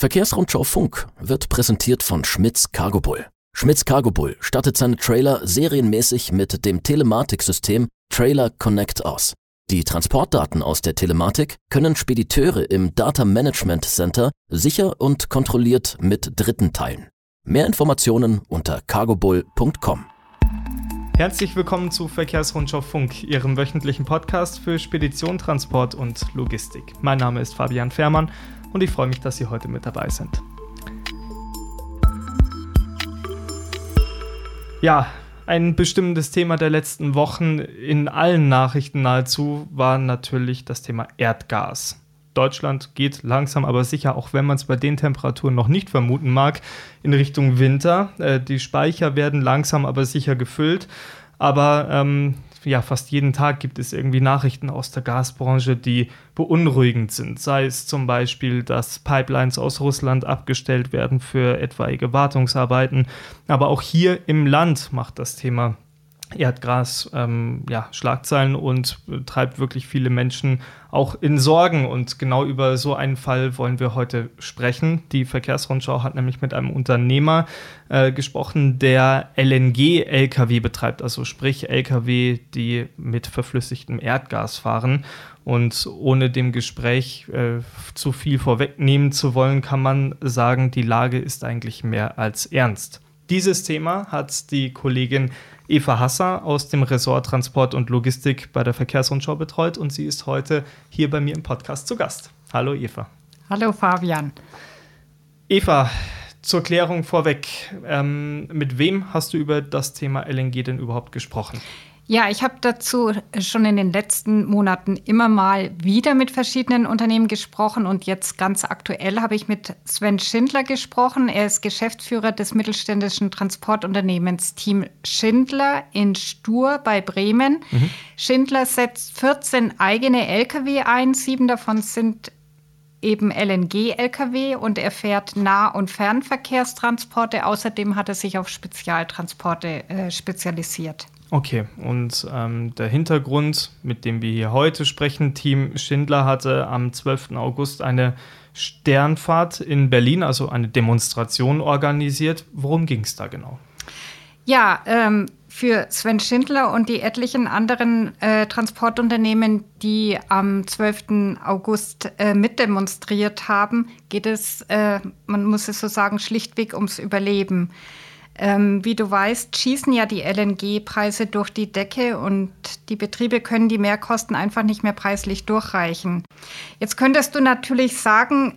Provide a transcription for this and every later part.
Verkehrsrundschau Funk wird präsentiert von Schmitz Cargobull. Schmitz Cargobull stattet seine Trailer serienmäßig mit dem Telematiksystem Trailer Connect aus. Die Transportdaten aus der Telematik können Spediteure im Data Management Center sicher und kontrolliert mit Dritten teilen. Mehr Informationen unter cargobull.com. Herzlich willkommen zu Verkehrsrundschau Funk, Ihrem wöchentlichen Podcast für Spedition, Transport und Logistik. Mein Name ist Fabian Fährmann und ich freue mich, dass Sie heute mit dabei sind. Ja, ein bestimmendes Thema der letzten Wochen in allen Nachrichten nahezu war natürlich das Thema Erdgas. Deutschland geht langsam aber sicher, auch wenn man es bei den Temperaturen noch nicht vermuten mag, in Richtung Winter. Die Speicher werden langsam aber sicher gefüllt, aber fast jeden Tag gibt es irgendwie Nachrichten aus der Gasbranche, die beunruhigend sind. Sei es zum Beispiel, dass Pipelines aus Russland abgestellt werden für etwaige Wartungsarbeiten. Aber auch hier im Land macht das Thema Erdgas Schlagzeilen und treibt wirklich viele Menschen auch in Sorgen. Und genau über so einen Fall wollen wir heute sprechen. Die Verkehrsrundschau hat nämlich mit einem Unternehmer gesprochen, der LNG-Lkw betreibt, also sprich Lkw, die mit verflüssigtem Erdgas fahren. Und ohne dem Gespräch zu viel vorwegnehmen zu wollen, kann man sagen, die Lage ist eigentlich mehr als ernst. Dieses Thema hat die Kollegin Eva Hasser aus dem Ressort Transport und Logistik bei der Verkehrsrundschau betreut und sie ist heute hier bei mir im Podcast zu Gast. Hallo Eva. Hallo Fabian. Eva, zur Klärung vorweg, mit wem hast du über das Thema LNG denn überhaupt gesprochen? Ja, ich habe dazu schon in den letzten Monaten immer mal wieder mit verschiedenen Unternehmen gesprochen und jetzt ganz aktuell habe ich mit Sven Schindler gesprochen. Er ist Geschäftsführer des mittelständischen Transportunternehmens Team Schindler in Stuhr bei Bremen. Mhm. Schindler setzt 14 eigene Lkw ein, 7 davon sind eben LNG-Lkw und er fährt Nah- und Fernverkehrstransporte. Außerdem hat er sich auf Spezialtransporte spezialisiert. Okay, und der Hintergrund, mit dem wir hier heute sprechen, Team Schindler hatte am 12. August eine Sternfahrt in Berlin, also eine Demonstration organisiert. Worum ging es da genau? Ja, für Sven Schindler und die etlichen anderen Transportunternehmen, die am 12. August mitdemonstriert haben, geht es, man muss es so sagen, schlichtweg ums Überleben. Wie du weißt, schießen ja die LNG-Preise durch die Decke und die Betriebe können die Mehrkosten einfach nicht mehr preislich durchreichen. Jetzt könntest du natürlich sagen,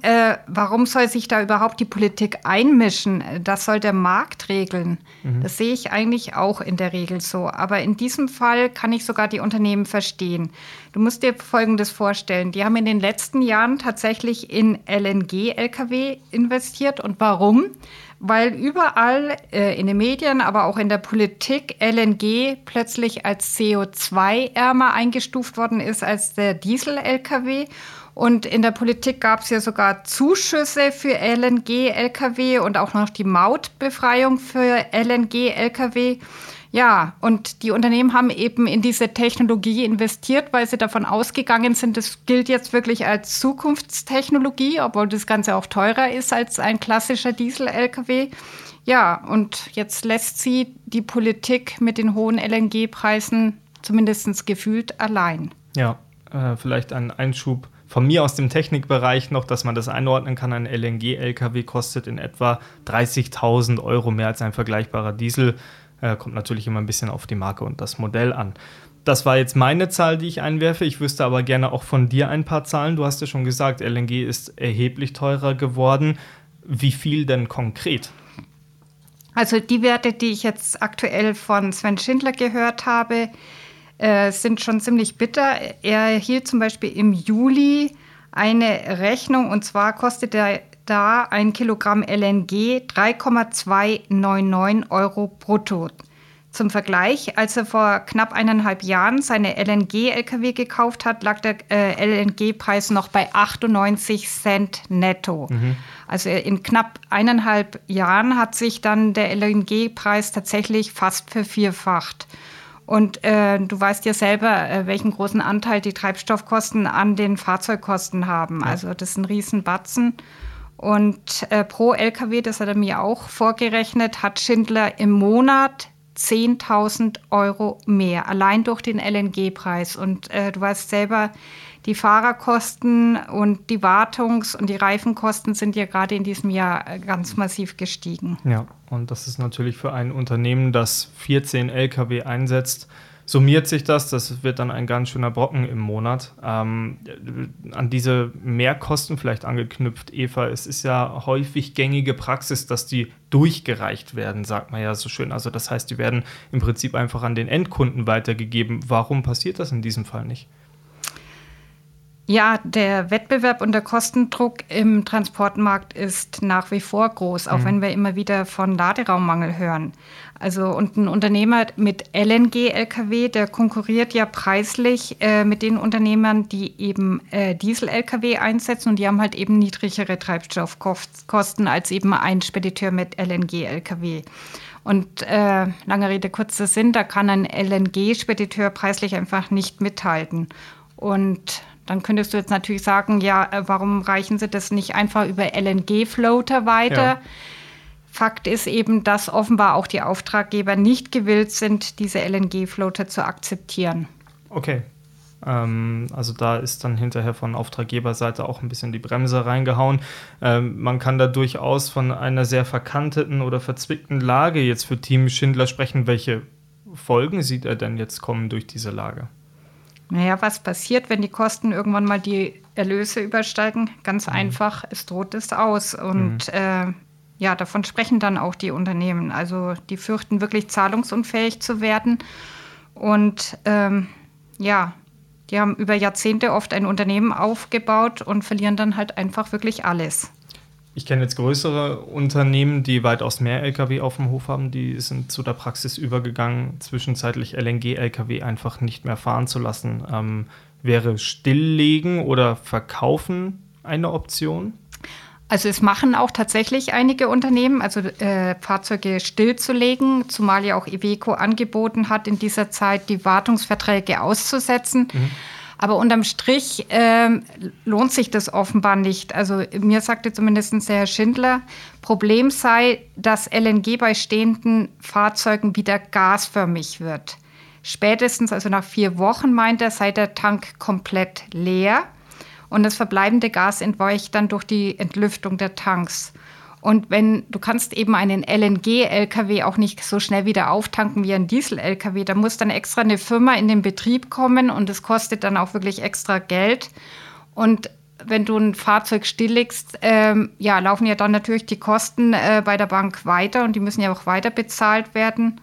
warum soll sich da überhaupt die Politik einmischen? Das soll der Markt regeln. Mhm. Das sehe ich eigentlich auch in der Regel so. Aber in diesem Fall kann ich sogar die Unternehmen verstehen. Du musst dir Folgendes vorstellen. Die haben in den letzten Jahren tatsächlich in LNG-Lkw investiert. Und warum? Weil überall in den Medien, aber auch in der Politik LNG plötzlich als CO2-ärmer eingestuft worden ist als der Diesel-Lkw. Und in der Politik gab es ja sogar Zuschüsse für LNG-Lkw und auch noch die Mautbefreiung für LNG-Lkw. Ja, und die Unternehmen haben eben in diese Technologie investiert, weil sie davon ausgegangen sind, das gilt jetzt wirklich als Zukunftstechnologie, obwohl das Ganze auch teurer ist als ein klassischer Diesel-Lkw. Ja, und jetzt lässt sie die Politik mit den hohen LNG-Preisen zumindest gefühlt allein. Ja, vielleicht einen Einschub von mir aus dem Technikbereich noch, dass man das einordnen kann. Ein LNG-Lkw kostet in etwa 30.000 € mehr als ein vergleichbarer Diesel. Kommt natürlich immer ein bisschen auf die Marke und das Modell an. Das war jetzt meine Zahl, die ich einwerfe. Ich wüsste aber gerne auch von dir ein paar Zahlen. Du hast ja schon gesagt, LNG ist erheblich teurer geworden. Wie viel denn konkret? Also die Werte, die ich jetzt aktuell von Sven Schindler gehört habe, sind schon ziemlich bitter. Er erhielt zum Beispiel im Juli eine Rechnung und zwar kostet er da ein Kilogramm LNG 3,299 € brutto. Zum Vergleich, als er vor knapp 1,5 Jahren seine LNG-Lkw gekauft hat, lag der LNG-Preis noch bei 98 Cent netto. Mhm. Also in knapp 1,5 Jahren hat sich dann der LNG-Preis tatsächlich fast vervierfacht. Und du weißt ja selber, welchen großen Anteil die Treibstoffkosten an den Fahrzeugkosten haben. Ja. Also das ist ein Riesenbatzen. Und pro LKW, das hat er mir auch vorgerechnet, hat Schindler im Monat 10.000 Euro mehr, allein durch den LNG-Preis. Und du weißt selber, die Fahrerkosten und die Wartungs- und die Reifenkosten sind ja gerade in diesem Jahr ganz massiv gestiegen. Ja, und das ist natürlich für ein Unternehmen, das 14 LKW einsetzt, summiert sich das, das wird dann ein ganz schöner Brocken im Monat. An diese Mehrkosten vielleicht angeknüpft, Eva, es ist ja häufig gängige Praxis, dass die durchgereicht werden, sagt man ja so schön. Also das heißt, die werden im Prinzip einfach an den Endkunden weitergegeben. Warum passiert das in diesem Fall nicht? Ja, der Wettbewerb und der Kostendruck im Transportmarkt ist nach wie vor groß, auch wenn wir immer wieder von Laderaummangel hören. Also und ein Unternehmer mit LNG-Lkw, der konkurriert ja preislich mit den Unternehmern, die eben Diesel-Lkw einsetzen, und die haben halt eben niedrigere Treibstoffkosten als eben ein Spediteur mit LNG-Lkw. Und lange Rede, kurzer Sinn, da kann ein LNG-Spediteur preislich einfach nicht mithalten. Und dann könntest du jetzt natürlich sagen, ja, warum reichen sie das nicht einfach über LNG-Floater weiter? Ja. Fakt ist eben, dass offenbar auch die Auftraggeber nicht gewillt sind, diese LNG-Floater zu akzeptieren. Okay. Also da ist dann hinterher von Auftraggeberseite auch ein bisschen die Bremse reingehauen. Man kann da durchaus von einer sehr verkanteten oder verzwickten Lage jetzt für Team Schindler sprechen. Welche Folgen sieht er denn jetzt kommen durch diese Lage? Naja, was passiert, wenn die Kosten irgendwann mal die Erlöse übersteigen? Ganz einfach, es droht es aus. Und davon sprechen dann auch die Unternehmen. Also die fürchten wirklich zahlungsunfähig zu werden. Und die haben über Jahrzehnte oft ein Unternehmen aufgebaut und verlieren dann halt einfach wirklich alles. Ich kenne jetzt größere Unternehmen, die weitaus mehr LKW auf dem Hof haben. Die sind zu der Praxis übergegangen, zwischenzeitlich LNG-Lkw einfach nicht mehr fahren zu lassen. Wäre Stilllegen oder Verkaufen eine Option? Also es machen auch tatsächlich einige Unternehmen, also Fahrzeuge stillzulegen, zumal ja auch Iveco angeboten hat, in dieser Zeit die Wartungsverträge auszusetzen. Mhm. Aber unterm Strich lohnt sich das offenbar nicht. Also mir sagte zumindest der Herr Schindler, Problem sei, dass LNG bei stehenden Fahrzeugen wieder gasförmig wird. Spätestens, also nach 4 Wochen, meint er, sei der Tank komplett leer. Und das verbleibende Gas entweicht dann durch die Entlüftung der Tanks. Und wenn du kannst eben einen LNG-Lkw auch nicht so schnell wieder auftanken wie einen Diesel-Lkw, da muss dann extra eine Firma in den Betrieb kommen und es kostet dann auch wirklich extra Geld. Und wenn du ein Fahrzeug stilllegst, laufen ja dann natürlich die Kosten bei der Bank weiter und die müssen ja auch weiter bezahlt werden.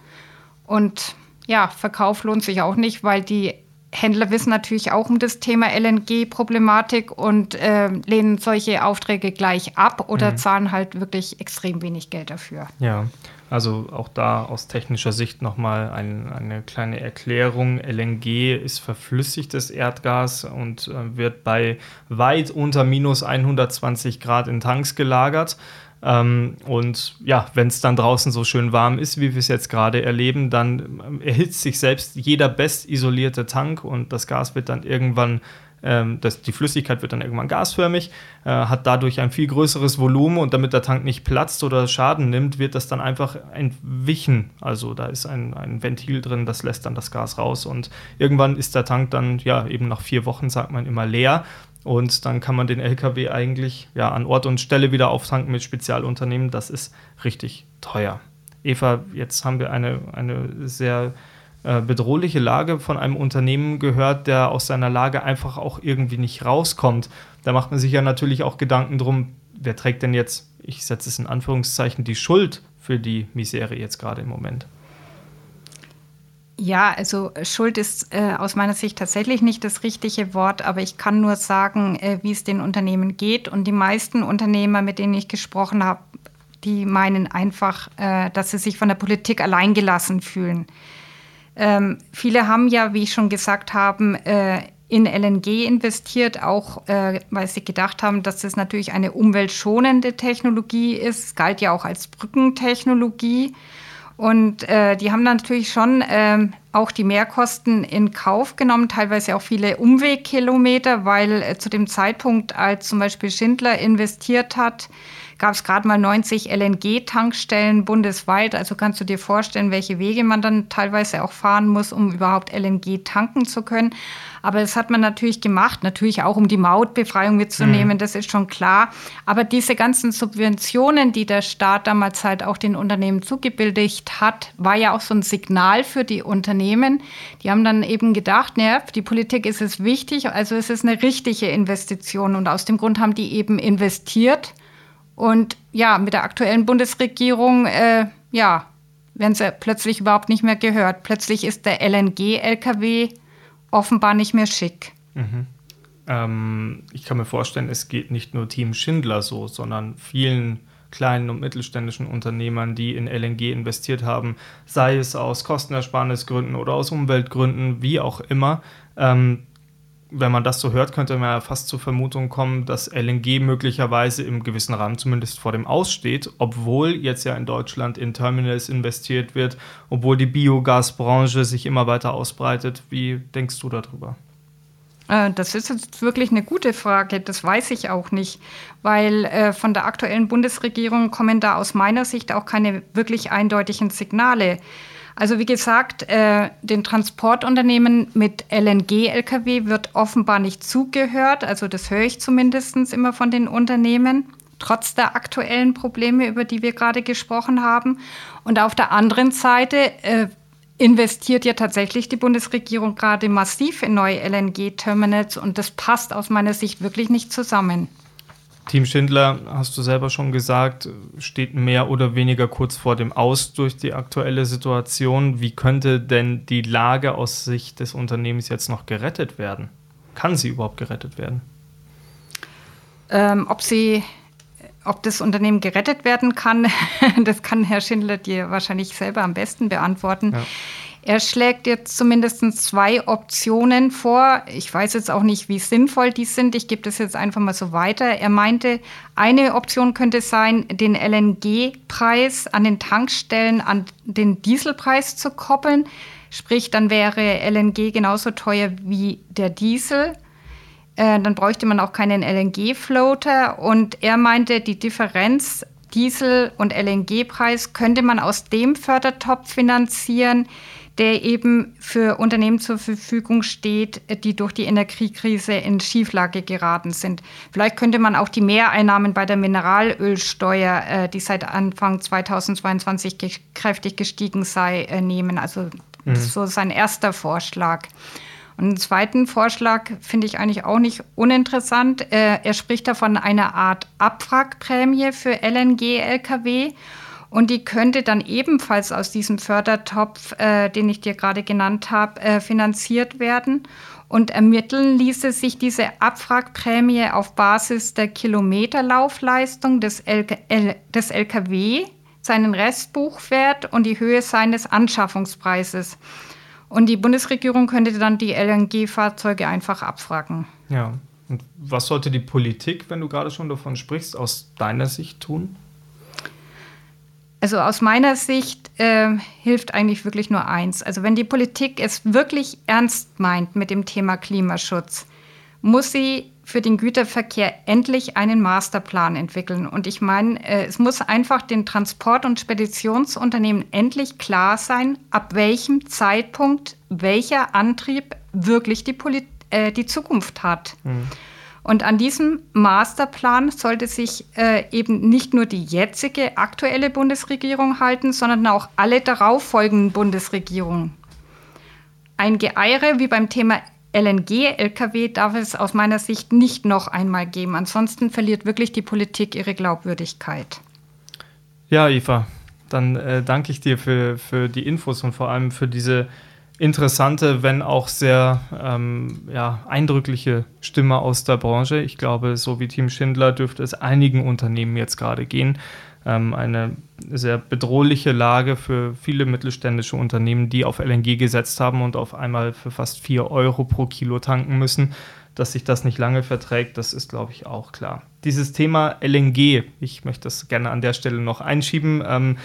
Und ja, Verkauf lohnt sich auch nicht, weil die Händler wissen natürlich auch um das Thema LNG-Problematik und lehnen solche Aufträge gleich ab oder zahlen halt wirklich extrem wenig Geld dafür. Ja, also auch da aus technischer Sicht nochmal eine kleine Erklärung. LNG ist verflüssigtes Erdgas und wird bei weit unter minus 120 Grad in Tanks gelagert. Und ja, wenn es dann draußen so schön warm ist, wie wir es jetzt gerade erleben, dann erhitzt sich selbst jeder bestisolierte Tank und das Gas wird dann irgendwann, die Flüssigkeit wird dann irgendwann gasförmig, hat dadurch ein viel größeres Volumen und damit der Tank nicht platzt oder Schaden nimmt, wird das dann einfach entwichen. Also da ist ein Ventil drin, das lässt dann das Gas raus und irgendwann ist der Tank dann, ja, eben nach 4 Wochen, sagt man immer, leer. Und dann kann man den LKW eigentlich an Ort und Stelle wieder auftanken mit Spezialunternehmen. Das ist richtig teuer. Eva, jetzt haben wir eine sehr bedrohliche Lage von einem Unternehmen gehört, der aus seiner Lage einfach auch irgendwie nicht rauskommt. Da macht man sich ja natürlich auch Gedanken drum, wer trägt denn jetzt, ich setze es in Anführungszeichen, die Schuld für die Misere jetzt gerade im Moment? Ja, also Schuld ist aus meiner Sicht tatsächlich nicht das richtige Wort, aber ich kann nur sagen, wie es den Unternehmen geht. Und die meisten Unternehmer, mit denen ich gesprochen habe, die meinen einfach, dass sie sich von der Politik alleingelassen fühlen. Viele haben ja, wie ich schon gesagt habe, in LNG investiert, auch weil sie gedacht haben, dass das natürlich eine umweltschonende Technologie ist. Es galt ja auch als Brückentechnologie. Und die haben dann natürlich schon auch die Mehrkosten in Kauf genommen, teilweise auch viele Umwegkilometer, weil zu dem Zeitpunkt, als zum Beispiel Schindler investiert hat, gab es gerade mal 90 LNG-Tankstellen bundesweit. Also kannst du dir vorstellen, welche Wege man dann teilweise auch fahren muss, um überhaupt LNG tanken zu können. Aber das hat man natürlich gemacht, natürlich auch um die Mautbefreiung mitzunehmen, das ist schon klar. Aber diese ganzen Subventionen, die der Staat damals halt auch den Unternehmen zugebilligt hat, war ja auch so ein Signal für die Unternehmen. Die haben dann eben gedacht, naja, die Politik ist es wichtig, also es ist eine richtige Investition. Und aus dem Grund haben die eben investiert. Und ja, mit der aktuellen Bundesregierung, werden sie plötzlich überhaupt nicht mehr gehört. Plötzlich ist der LNG-Lkw offenbar nicht mehr schick. Mhm. Ich kann mir vorstellen, es geht nicht nur Team Schindler so, sondern vielen kleinen und mittelständischen Unternehmern, die in LNG investiert haben, sei es aus Kostenersparnisgründen oder aus Umweltgründen, wie auch immer. Wenn man das so hört, könnte man ja fast zur Vermutung kommen, dass LNG möglicherweise im gewissen Rahmen zumindest vor dem aussteht, obwohl jetzt ja in Deutschland in Terminals investiert wird, obwohl die Biogasbranche sich immer weiter ausbreitet. Wie denkst du darüber? Das ist jetzt wirklich eine gute Frage, das weiß ich auch nicht, weil von der aktuellen Bundesregierung kommen da aus meiner Sicht auch keine wirklich eindeutigen Signale. Also wie gesagt, den Transportunternehmen mit LNG-Lkw wird offenbar nicht zugehört. Also das höre ich zumindest immer von den Unternehmen, trotz der aktuellen Probleme, über die wir gerade gesprochen haben. Und auf der anderen Seite investiert ja tatsächlich die Bundesregierung gerade massiv in neue LNG-Terminals. Und das passt aus meiner Sicht wirklich nicht zusammen. Team Schindler, hast du selber schon gesagt, steht mehr oder weniger kurz vor dem Aus durch die aktuelle Situation. Wie könnte denn die Lage aus Sicht des Unternehmens jetzt noch gerettet werden? Kann sie überhaupt gerettet werden? Ob das Unternehmen gerettet werden kann, das kann Herr Schindler dir wahrscheinlich selber am besten beantworten. Ja. Er schlägt jetzt zumindest 2 Optionen vor. Ich weiß jetzt auch nicht, wie sinnvoll die sind. Ich gebe das jetzt einfach mal so weiter. Er meinte, eine Option könnte sein, den LNG-Preis an den Tankstellen an den Dieselpreis zu koppeln. Sprich, dann wäre LNG genauso teuer wie der Diesel. Dann bräuchte man auch keinen LNG-Floater. Und er meinte, die Differenz Diesel- und LNG-Preis könnte man aus dem Fördertopf finanzieren, der eben für Unternehmen zur Verfügung steht, die durch die Energiekrise in Schieflage geraten sind. Vielleicht könnte man auch die Mehreinnahmen bei der Mineralölsteuer, die seit Anfang 2022 kräftig gestiegen sei, nehmen. Also das ist so sein erster Vorschlag. Und einen zweiten Vorschlag finde ich eigentlich auch nicht uninteressant. Er spricht davon einer Art Abwrackprämie für LNG-Lkw. Und die könnte dann ebenfalls aus diesem Fördertopf, den ich dir gerade genannt habe, finanziert werden. Und ermitteln ließe sich diese Abwrackprämie auf Basis der Kilometerlaufleistung des Lkw, seinen Restbuchwert und die Höhe seines Anschaffungspreises. Und die Bundesregierung könnte dann die LNG-Fahrzeuge einfach abwracken. Ja, und was sollte die Politik, wenn du gerade schon davon sprichst, aus deiner Sicht tun? Also aus meiner Sicht hilft eigentlich wirklich nur eins. Also wenn die Politik es wirklich ernst meint mit dem Thema Klimaschutz, muss sie für den Güterverkehr endlich einen Masterplan entwickeln. Und ich meine, es muss einfach den Transport- und Speditionsunternehmen endlich klar sein, ab welchem Zeitpunkt welcher Antrieb wirklich die Zukunft hat. Mhm. Und an diesem Masterplan sollte sich eben nicht nur die jetzige aktuelle Bundesregierung halten, sondern auch alle darauffolgenden Bundesregierungen. Ein Geeire wie beim Thema LNG-Lkw darf es aus meiner Sicht nicht noch einmal geben. Ansonsten verliert wirklich die Politik ihre Glaubwürdigkeit. Ja, Eva, dann danke ich dir für die Infos und vor allem für diese interessante, wenn auch sehr eindrückliche Stimme aus der Branche. Ich glaube, so wie Team Schindler dürfte es einigen Unternehmen jetzt gerade gehen. Eine sehr bedrohliche Lage für viele mittelständische Unternehmen, die auf LNG gesetzt haben und auf einmal für fast 4 Euro pro Kilo tanken müssen. Dass sich das nicht lange verträgt, das ist, glaube ich, auch klar. dieses Thema LNG, ich möchte das gerne an der Stelle noch einschieben,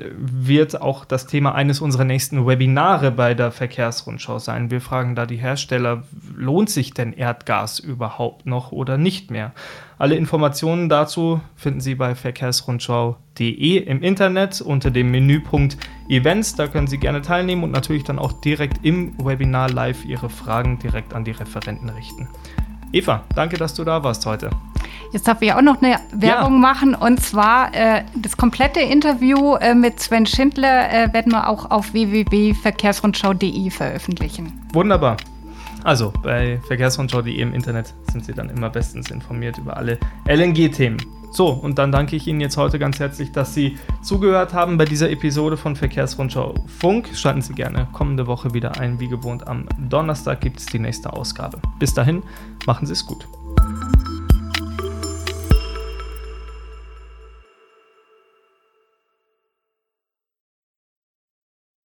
wird auch das Thema eines unserer nächsten Webinare bei der Verkehrsrundschau sein. Wir fragen da die Hersteller, lohnt sich denn Erdgas überhaupt noch oder nicht mehr? Alle Informationen dazu finden Sie bei verkehrsrundschau.de im Internet unter dem Menüpunkt Events. Da können Sie gerne teilnehmen und natürlich dann auch direkt im Webinar live Ihre Fragen direkt an die Referenten richten. Eva, danke, dass du da warst heute. Jetzt darf ich auch noch eine Werbung machen, und zwar das komplette Interview mit Sven Schindler werden wir auch auf www.verkehrsrundschau.de veröffentlichen. Wunderbar. Also bei verkehrsrundschau.de im Internet sind Sie dann immer bestens informiert über alle LNG-Themen. So, und dann danke ich Ihnen jetzt heute ganz herzlich, dass Sie zugehört haben bei dieser Episode von Verkehrsrundschau Funk. Schalten Sie gerne kommende Woche wieder ein. Wie gewohnt am Donnerstag gibt es die nächste Ausgabe. Bis dahin, machen Sie es gut.